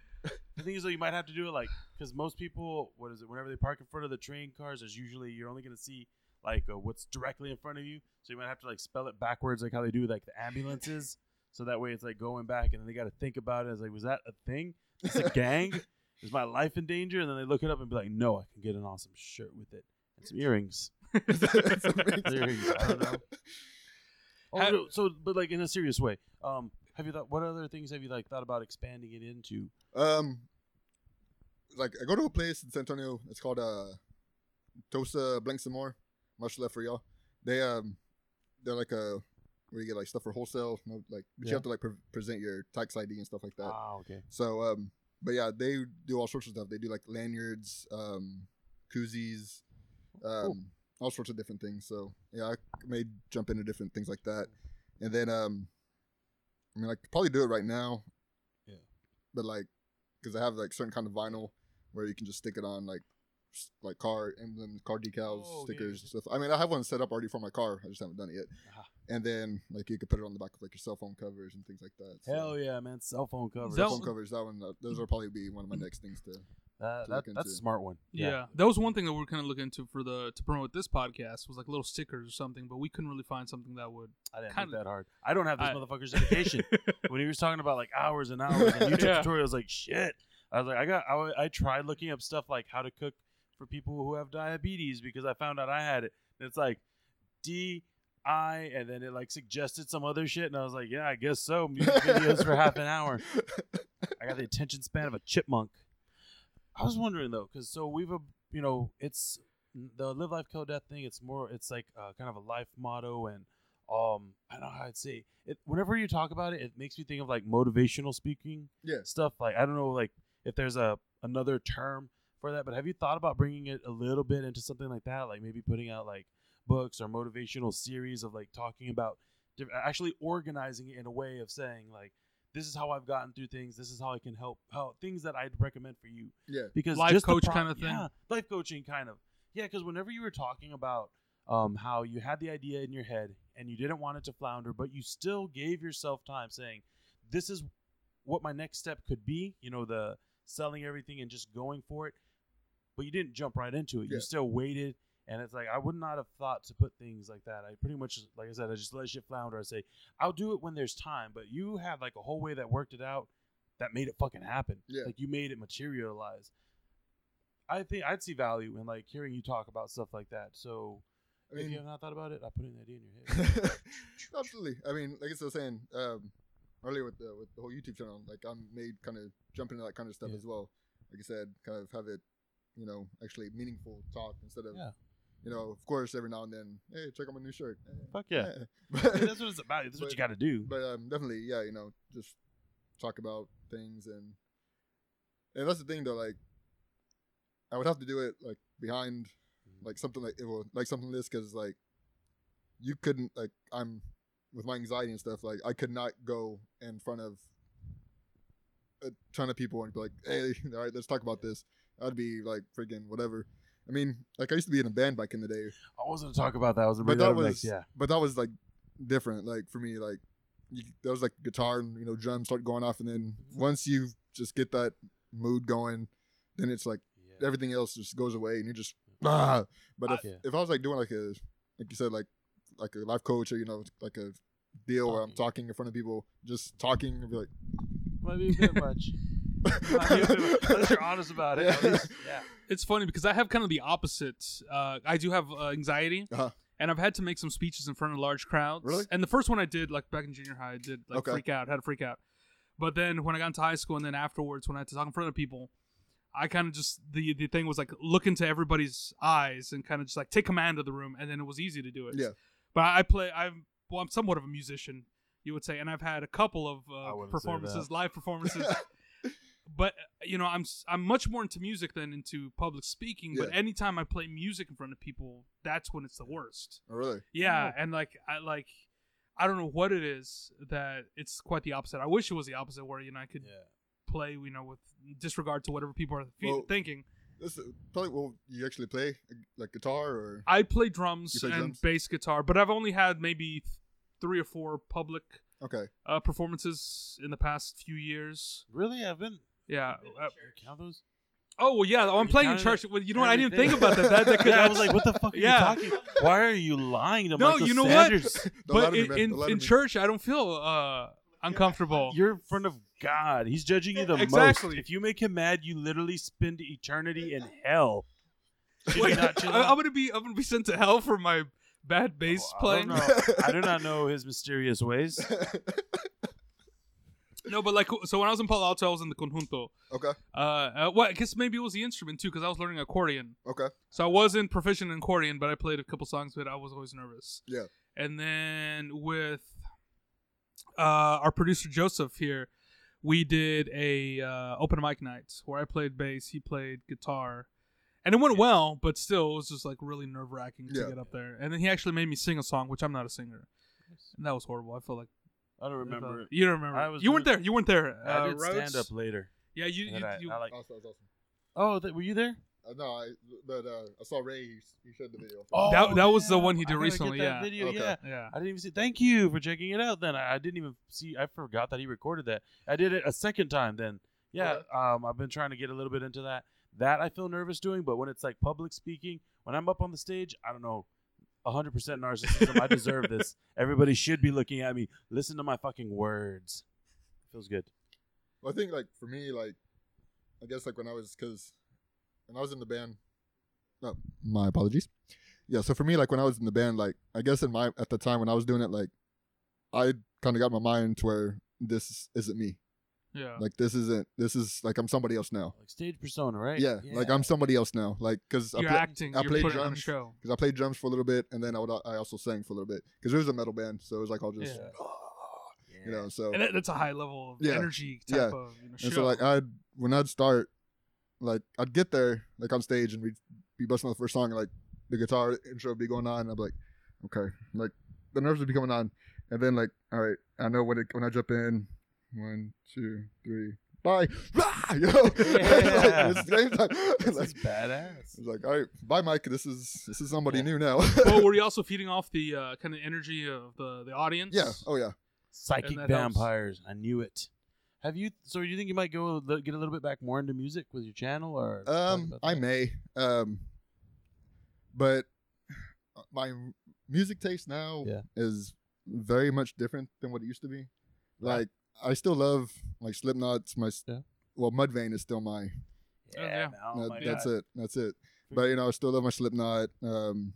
The thing is, though, you might have to do it like, because most people, what is it, whenever they park in front of the train cars, there's usually, you're only going to see like uh, what's directly in front of you. So you might have to like spell it backwards, like how they do like the ambulances. So that way it's like going back, and then they got to think about it. It's like, was that a thing? It's a gang? Is my life in danger? And then they look it up and be like, no, I can get an awesome shirt with it. And some earrings. some earrings. I don't know. Oh, so, but like in a serious way, um, have you thought, what other things have you like thought about expanding it into? Um, like I go to a place in San Antonio. It's called uh, Tosa Blanks and More. Much love for y'all. They, um, they're like a, where you get like stuff for wholesale. Like, but yeah. you have to like pre- present your tax I D and stuff like that. Ah, okay. So, um, But yeah, they do all sorts of stuff. They do like lanyards, um, koozies, um, cool. all sorts of different things. So yeah, I may jump into different things like that. And then um, I mean, I could probably do it right now. Yeah. But like, because I have like certain kind of vinyl where you can just stick it on like like car emblems, car decals, oh, stickers, yeah. and stuff. I mean, I have one set up already for my car. I just haven't done it yet. Uh-huh. And then like you could put it on the back of like your cell phone covers and things like that. So. Hell yeah, man! Cell phone covers. Cell phone covers. That one. Those will probably be one of my next things to. Uh, that, that's a smart one. Yeah. yeah. That was one thing that we were kind of looking into for the to promote this podcast was like little stickers or something, but we couldn't really find something that would. I didn't think that hard. I don't have this I, motherfucker's dedication. When he was talking about like hours and hours and YouTube yeah. tutorials, like shit. I was like, I got, I, I tried looking up stuff like how to cook for people who have diabetes because I found out I had it. And it's like D I, and then it like suggested some other shit. And I was like, yeah, I guess so. Music videos for half an hour. I got the attention span of a chipmunk. I was wondering though, because so we've a you know it's the live life kill death thing. It's more it's like uh, kind of a life motto, and um I don't know how I'd say it. Whenever you talk about it, it makes me think of like motivational speaking, yeah, stuff. Like I don't know like if there's a another term for that, but have you thought about bringing it a little bit into something like that? Like maybe putting out like books or motivational series of like talking about actually organizing it in a way of saying like. This is how I've gotten through things. This is how I can help. How things that I'd recommend for you. Yeah. Because life just coach pro- kind of thing. Yeah, life coaching kind of. Yeah, because whenever you were talking about um, how you had the idea in your head and you didn't want it to flounder, but you still gave yourself time saying, this is what my next step could be. You know, the selling everything and just going for it. But you didn't jump right into it. Yeah. You still waited. And it's like, I would not have thought to put things like that. I pretty much, like I said, I just let shit flounder. I say, I'll do it when there's time. But you had like a whole way that worked it out that made it fucking happen. Yeah. Like you made it materialize. I think I'd see value in like hearing you talk about stuff like that. So I mean, if you have not thought about it, I'll put an idea in your head. Absolutely. I mean, like I was saying um, earlier with the, with the whole YouTube channel, like I'm made kind of jump into that kind of stuff yeah. as well. Like I said, kind of have it, you know, actually meaningful talk instead of. Yeah. You know, of course, every now and then, hey, check out my new shirt. Fuck yeah. yeah. But, yeah that's what it's about. That's but, what you got to do. But um, definitely, yeah, you know, just talk about things. And and that's the thing, though. Like, I would have to do it, like, behind, mm-hmm. like, something like, it will, like, something like this. Because, like, you couldn't, like, I'm, with my anxiety and stuff, like, I could not go in front of a ton of people and be like, hey, all right, let's talk about yeah. this. I'd be, like, freaking whatever. I mean, like I used to be in a band back in the day. I wasn't talking about that. I was a but that was next, yeah. But that was like different. Like for me, like you, that was like guitar and you know drums start going off, and then once you just get that mood going, then it's like yeah. everything else just goes away, and you're just ah. But I, if, yeah. if I was like doing like a like you said like like a life coach or you know like a deal talking. Where I'm talking in front of people, just talking, and be like might be a bit much. Unless you're honest about it. Yeah. Least, yeah. It's funny because I have kind of the opposite. Uh, I do have uh, anxiety, uh-huh. and I've had to make some speeches in front of large crowds. Really? And the first one I did, like back in junior high, I did like okay. freak out, had to freak out. But then when I got into high school and then afterwards when I had to talk in front of people, I kind of just, the, the thing was like look into everybody's eyes and kind of just like take command of the room, and then it was easy to do it. Yeah. But I play, I'm, well, I'm somewhat of a musician, you would say, and I've had a couple of uh, performances, live performances. But, you know, I'm I'm much more into music than into public speaking. Yeah. But anytime I play music in front of people, that's when it's the worst. Oh, really? Yeah. No. And, like I, like, I don't know what it is that it's quite the opposite. I wish it was the opposite where, you know, I could yeah. play, you know, with disregard to whatever people are fe- well, thinking. This is probably, well, you actually play, like, guitar or? I play drums play and drums? bass guitar. But I've only had maybe three or four public okay. uh, performances in the past few years. Really? I've been... Yeah. Uh, count those? Oh, well, yeah. Oh, I'm playing in church. Well, you know what? I didn't think about that. that, that could, yeah, I was like, what the fuck are yeah. you talking about? Why are you lying to Michael Sanders? No, Michael you know Sanders? What? But in, in, in church, I don't feel uh, uncomfortable. You're in front of God. He's judging you the exactly. most. If you make him mad, you literally spend eternity in hell. Wait, not, I, I'm going to be I'm gonna be sent to hell for my bad bass oh, playing. I don't know. I do not know his mysterious ways. No, but like, so when I was in Palo Alto, I was in the conjunto. Okay. Uh, uh well, I guess maybe it was the instrument too, because I was learning accordion. Okay. So I wasn't proficient in accordion, but I played a couple songs, but I was always nervous. Yeah. And then with uh, our producer Joseph here, we did a uh, open mic night where I played bass, he played guitar, and it went well, but still, it was just like really nerve wracking to yeah. get up there. And then he actually made me sing a song, which I'm not a singer, and that was horrible. I felt like. I don't remember. You don't remember. I was you weren't there. You weren't there. Uh, I did stand up later. Yeah, you. you, I, you I like... also, I was awesome. Oh, th- were you there? Uh, no, I, but uh, I saw Ray. He showed the video. Oh, that, that yeah. was the one he did I recently. That yeah. Video, okay. yeah, yeah. I didn't even see. Thank you for checking it out. Then I, I didn't even see. I forgot that he recorded that. I did it a second time. Then yeah, right. um, I've been trying to get a little bit into that. That I feel nervous doing, but when it's like public speaking, when I'm up on the stage, I don't know. one hundred percent narcissism. I deserve this. Everybody should be looking at me. Listen to my fucking words. Feels good. Well, I think, like, for me, like, I guess, like, when I was, because when I was in the band, no, my apologies. Yeah, so for me, like, when I was in the band, like, I guess in my, at the time when I was doing it, like, I kind of got my mind to where this isn't me. Yeah. Like, this isn't, this is, like, I'm somebody else now. Like, stage persona, right? Yeah. yeah. Like, I'm somebody else now. Like, because I, pl- acting, I played drums. Because I played drums for a little bit, and then I would, I also sang for a little bit. Because it was a metal band, so it was like, I'll just, yeah. oh, yeah. you know, so. And that, that's a high level of yeah. energy type yeah. of you know, show. And so, like, I'd, when I'd start, like, I'd get there, like, on stage, and we'd be busting on the first song, and, like, the guitar intro would be going on, and I'd be like, okay. Like, the nerves would be coming on. And then, like, all right, I know when, it, when I jump in, one, two, three, bye. Rah! You know? Yeah. Like, it's like, this like, is badass. It's like, all right, bye, Mike. This is this is somebody yeah. new now. Well, were you also feeding off the uh, kind of energy of the, the audience? Yeah. Oh, yeah. Psychic vampires. Helps. I knew it. Have you? So, do you think you might go get a little bit back more into music with your channel, or? Um, I may. Um, but my music taste now yeah. is very much different than what it used to be. Like. Right. I still love like Slipknot's my yeah. well Mudvayne is still my yeah, yeah. That, that's God. it that's it but you know I still love my Slipknot um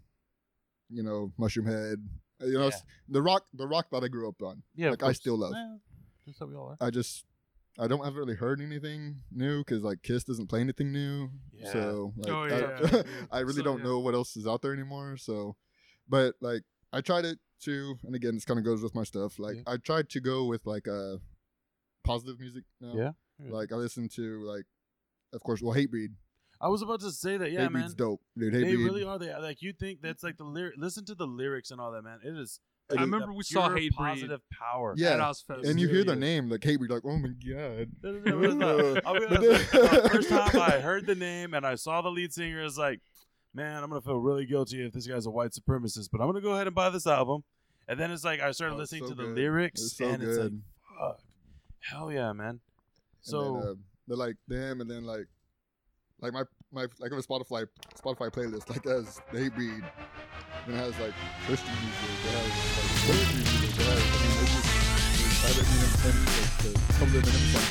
you know Mushroomhead you know yeah. the rock the rock that I grew up on yeah like I still love yeah. That's how we all are. I just I don't have really heard anything new because like Kiss doesn't play anything new yeah. so like, oh, yeah. I, I really so, don't yeah. know what else is out there anymore so but like I tried it too and again this kind of goes with my stuff like yeah. I tried to go with like a positive music now. Yeah. Like I listen to like of course well Hatebreed. I was about to say that, yeah, Hatebreed's man. Hatebreed's dope. Dude, Hatebreed. They really are. They like you think that's like the lyric listen to the lyrics and all that, man. It is I remember we saw Hatebreed positive power. Yeah. At and, and you hear their name, like Hatebreed, like, oh my God. The first time I heard the name and I saw the lead singer is like, man, I'm gonna feel really guilty if this guy's a white supremacist, but I'm gonna go ahead and buy this album. And then it's like I started oh, listening so to good. the lyrics it's so and good. it's like fuck. Hell yeah, man! So then, uh, they're like them, and then like, like my my like I have a Spotify Spotify playlist like that has Hatebreed, and it has like Christian music, it has like Christian music, it has I mean it's just I mean it's some living in some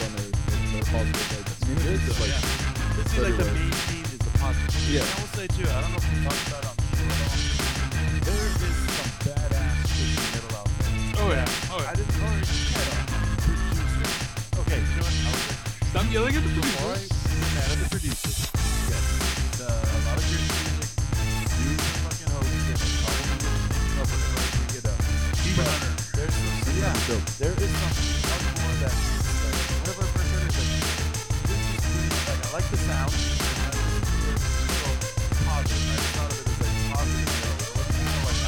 on there, it's positive. Like it's just like yeah. it's like the main theme is the positive. Yeah, I will say too. I don't know if we talked about on the show. There is some badass shit in the middle out there. Oh yeah, oh yeah. I didn't know it. Okay, you know what? Stop yelling at the producer. Before I'm mad at the producer. Yes. The, a lot of Christian music. You fucking hoes get all of them up with the right to get up. Demon Hunter. There's some, yeah. So, there is something much more that, like, whatever I first heard is like, this is really, like, I like the sound. And I was so positive. I thought of it as, like, positive. I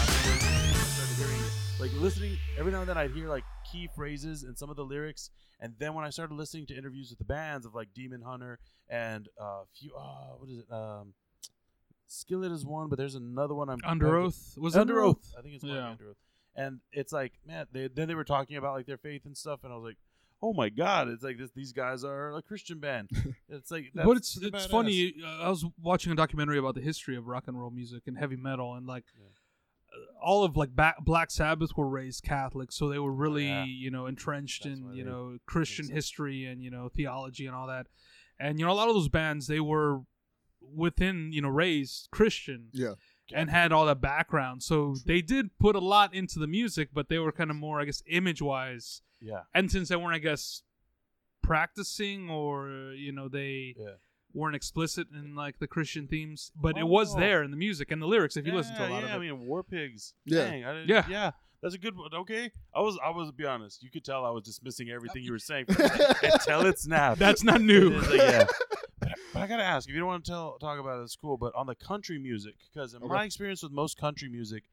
started hearing, like, listening, every now and then I'd hear, like, key phrases and some of the lyrics, and then when I started listening to interviews with the bands of like Demon Hunter and uh few oh, what is it um Skillet is one, but there's another one I'm Under Oath to. was Under Oath. Oath I think it's yeah. Under Oath, and it's like man they then they were talking about like their faith and stuff, and I was like oh my God, it's like this, these guys are a Christian band. It's like that's but it's it's funny. uh, I was watching a documentary about the history of rock and roll music and heavy metal, and like yeah. all of like ba- Black Sabbath were raised Catholic, so they were really yeah. you know entrenched That's in you know Christian history and you know theology and all that, and you know a lot of those bands they were within you know raised Christian yeah and had all that background, so True. they did put a lot into the music, but they were kind of more I guess image wise yeah and since they weren't I guess practicing or you know they yeah. weren't explicit in like the Christian themes, but oh. it was there in the music and the lyrics. If you yeah, listen to a lot yeah, of it, I mean, War Pigs. Yeah, Dang, I didn't, yeah, yeah. That's a good one. Okay, I was, I was, to be honest, you could tell I was dismissing everything you were saying until it's now. That's not new. It is, like, yeah. but, but I gotta ask if you don't want to tell, talk about it, it's cool. But on the country music, because in okay. my experience with most country music,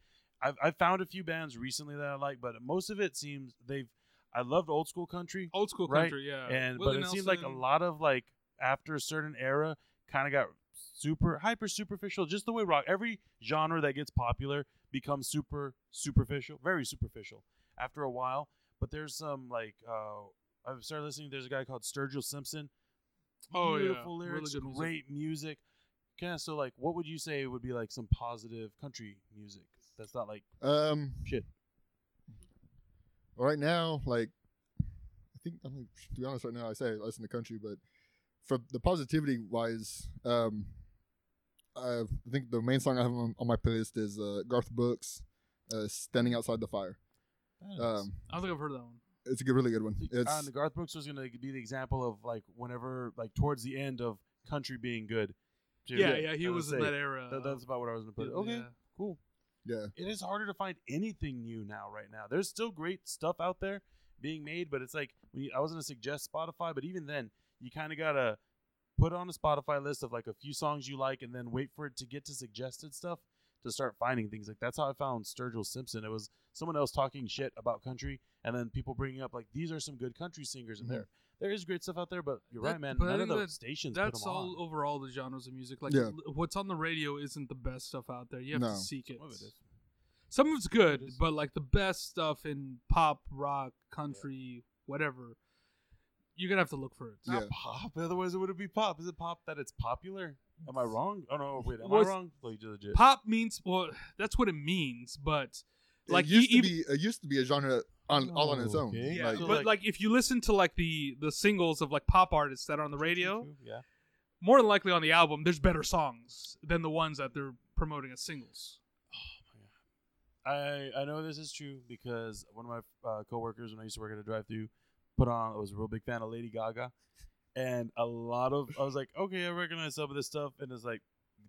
I've, I've found a few bands recently that I like, but most of it seems they've. I loved old school country. Old school right? country, yeah. And Willie But it Nelson. seemed like a lot of, like, after a certain era, kind of got super, hyper superficial. Just the way rock, every genre that gets popular becomes super superficial, very superficial after a while. But there's some, like, uh, I've started listening. There's a guy called Sturgill Simpson. Oh, Beautiful yeah. Beautiful lyrics, really good great music. Kind of, so, like, what would you say would be, like, some positive country music that's not, like, um, shit? Right now, like, I think, I mean, to be honest, right now, I say I listen to country, but for the positivity wise, um, I think the main song I have on, on my playlist is uh, Garth Brooks, uh, Standing Outside the Fire. Um, I don't think I've heard of that one. It's a good, really good one. It's, uh, and Garth Brooks was going to be the example of, like, whenever, like, towards the end of country being good. Too. Yeah, yeah, he was in that era. That, that's about what I was going to put. Okay, yeah. Cool. Yeah. It is harder to find anything new now, right now. There's still great stuff out there being made, but it's like, when you, I was going to suggest Spotify, but even then, you kind of got to put on a Spotify list of, like, a few songs you like and then wait for it to get to suggested stuff to start finding things. Like, that's how I found Sturgill Simpson. It was someone else talking shit about country and then people bringing up, like, these are some good country singers in mm-hmm. there. There is great stuff out there, but you're that, right, man. None of the that, stations that's put them all on. Overall the genres of music. Like, yeah. what's on the radio isn't the best stuff out there. You have no. to seek it. Some of, it is. Some of it's good, it but like the best stuff in pop, rock, country, yeah. whatever, you're gonna have to look for it. Not yeah. pop. Otherwise, it would be pop. Is it pop that it's popular? Am I wrong? Oh no, wait. Am well, I wrong? Like, legit. Pop means well. That's what it means, but like it used e- to be. It used to be a genre. On, oh, all on its own, okay. yeah. Like, so but like, like if you listen to like the, the singles of like pop artists that are on the radio, yeah. more than likely on the album, there's better songs than the ones that they're promoting as singles. Oh my god, I I know this is true because one of my uh, coworkers when I used to work at a drive-thru put on. I was a real big fan of Lady Gaga, and a lot of I was like, okay, I recognize some of this stuff, and it's like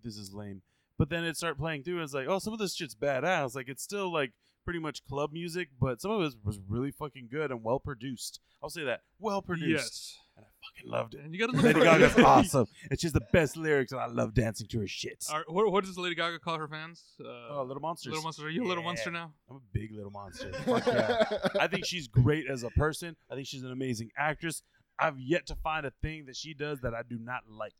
this is lame. But then it started playing through, and it's like, oh, some of this shit's badass. Like it's still like. Pretty much club music, but some of it was really fucking good and well produced. I'll say that. Well produced. Yes. And I fucking loved it. And you gotta look Lady Gaga's awesome. And she's the best lyrics, and I love dancing to her shit. All right, what, what does Lady Gaga call her fans? Uh, oh, Little Monsters. Little Monsters. Are you yeah. a Little Monster now? I'm a big Little Monster. Fuck yeah. I think she's great as a person. I think she's an amazing actress. I've yet to find a thing that she does that I do not like.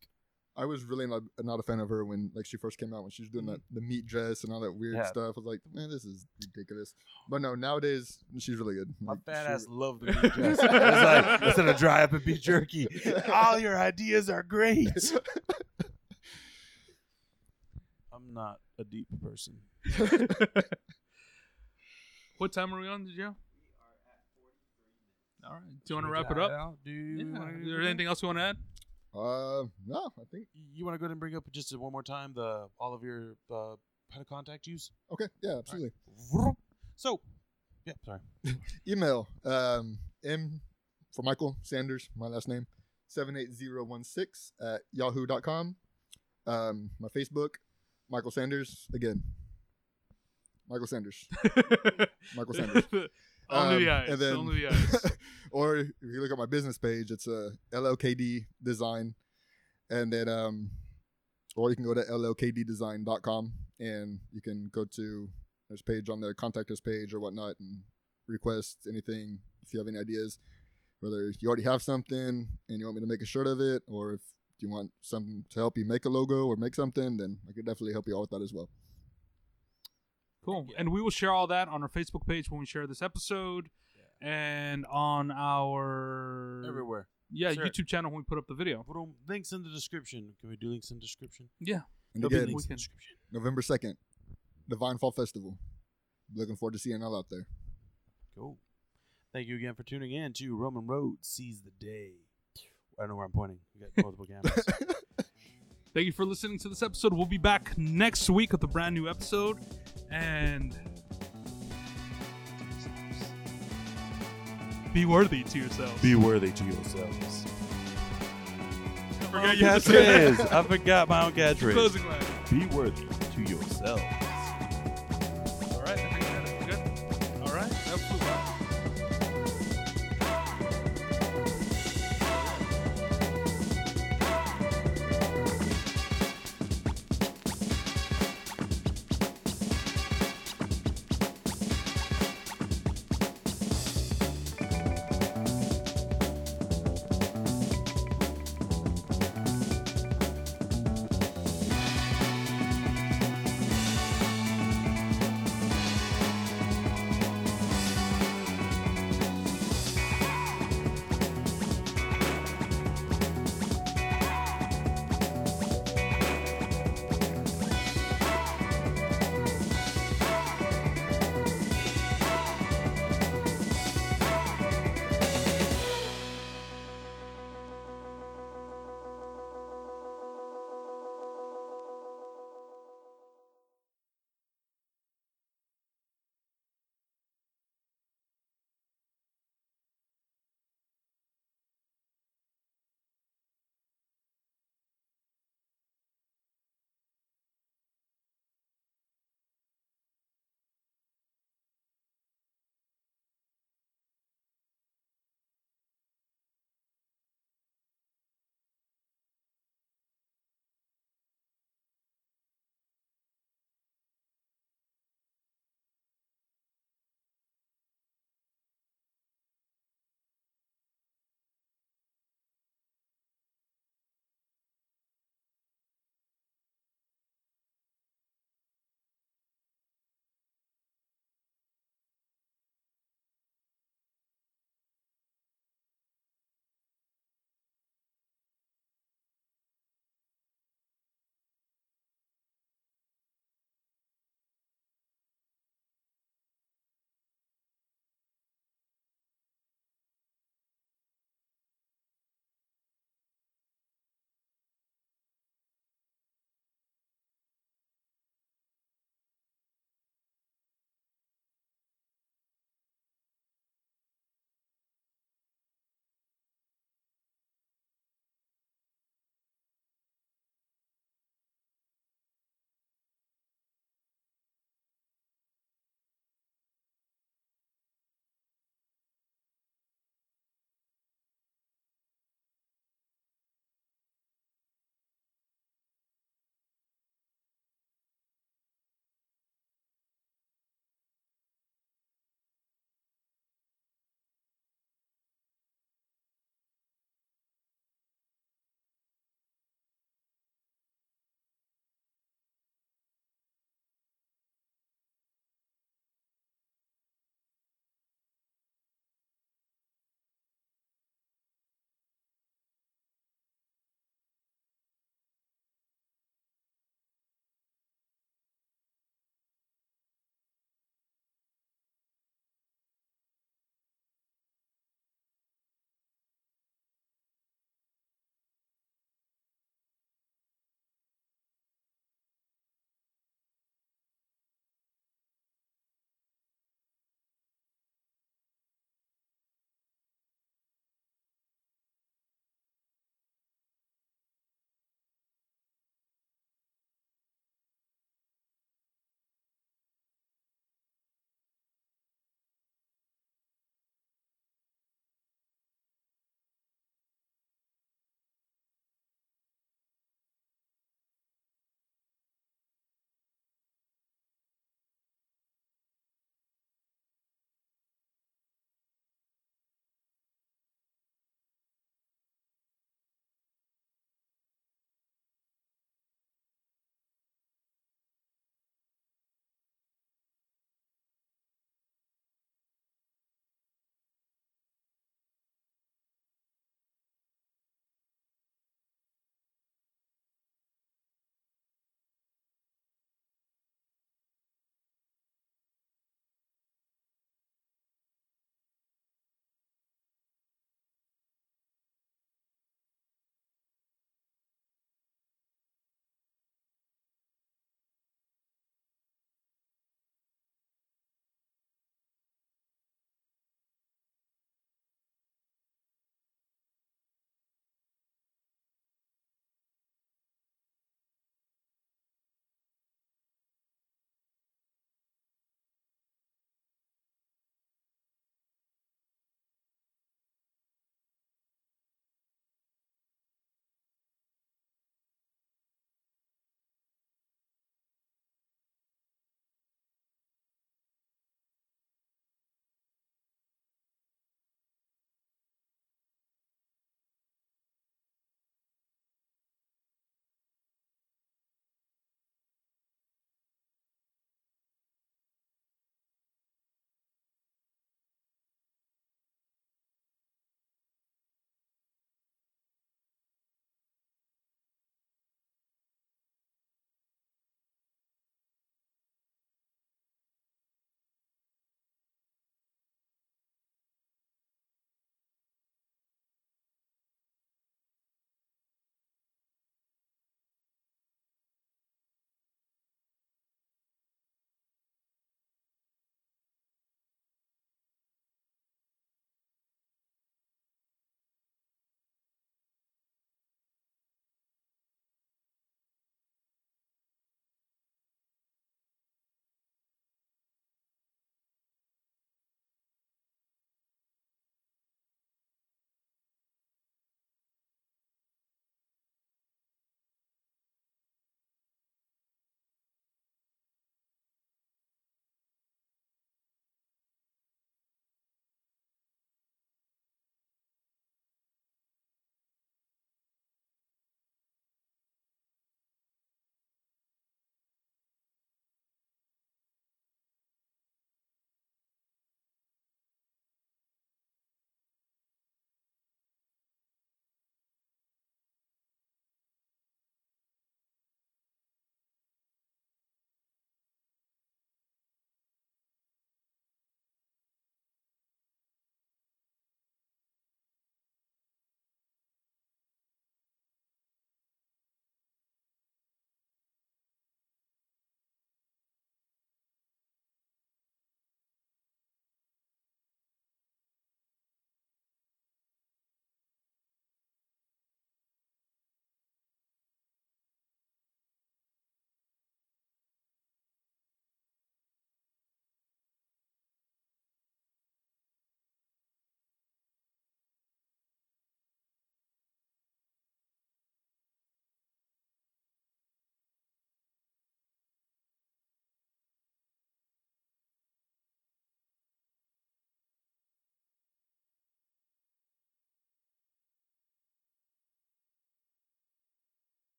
I was really not, not a fan of her when like she first came out when she was doing mm-hmm. that the meat dress and all that weird yeah. stuff. I was like, man, this is ridiculous. But no, nowadays she's really good. My like, fat ass re- loved the meat dress. It's like instead of dry up and beef jerky, all your ideas are great. I'm not a deep person. What time are we on, Joe? We are at forty-three minutes. All right. Do you want to wrap it up? Out, yeah. Is there anything else you want to add? Uh no, I think you want to go ahead and bring up just one more time the all of your uh how to contact yous. Okay, yeah, absolutely. Right. So, yeah, sorry. Email um m for Michael Sanders, my last name, seven eight zero one six at yahoo dot com. Um, my Facebook, Michael Sanders again. Michael Sanders. Michael Sanders. Only um, the eyes. And then, Only the eyes. Or if you look at my business page, it's a uh, L L K D Design, and then um, or you can go to L L K D design dot com and you can go to there's page on the contact us page or whatnot and request anything if you have any ideas, whether you already have something and you want me to make a shirt of it, or if you want something to help you make a logo or make something, then I could definitely help you out with that as well. Cool. And we will share all that on our Facebook page when we share this episode yeah. and on our... Everywhere. Yeah, sure. YouTube channel when we put up the video. Links in the description. Can we do links in the description? Yeah. And again, links in the description. November second, Divine Fall Festival. Looking forward to seeing all out there. Cool. Thank you again for tuning in to Roman Roads Seize the Day. I don't know where I'm pointing. We got multiple cameras. Thank you for listening to this episode. We'll be back next week with a brand new episode. And be worthy to yourselves. Be worthy to yourselves. I forgot your catchphrase. I forgot my own catchphrase. Closing line. Be worthy to yourself.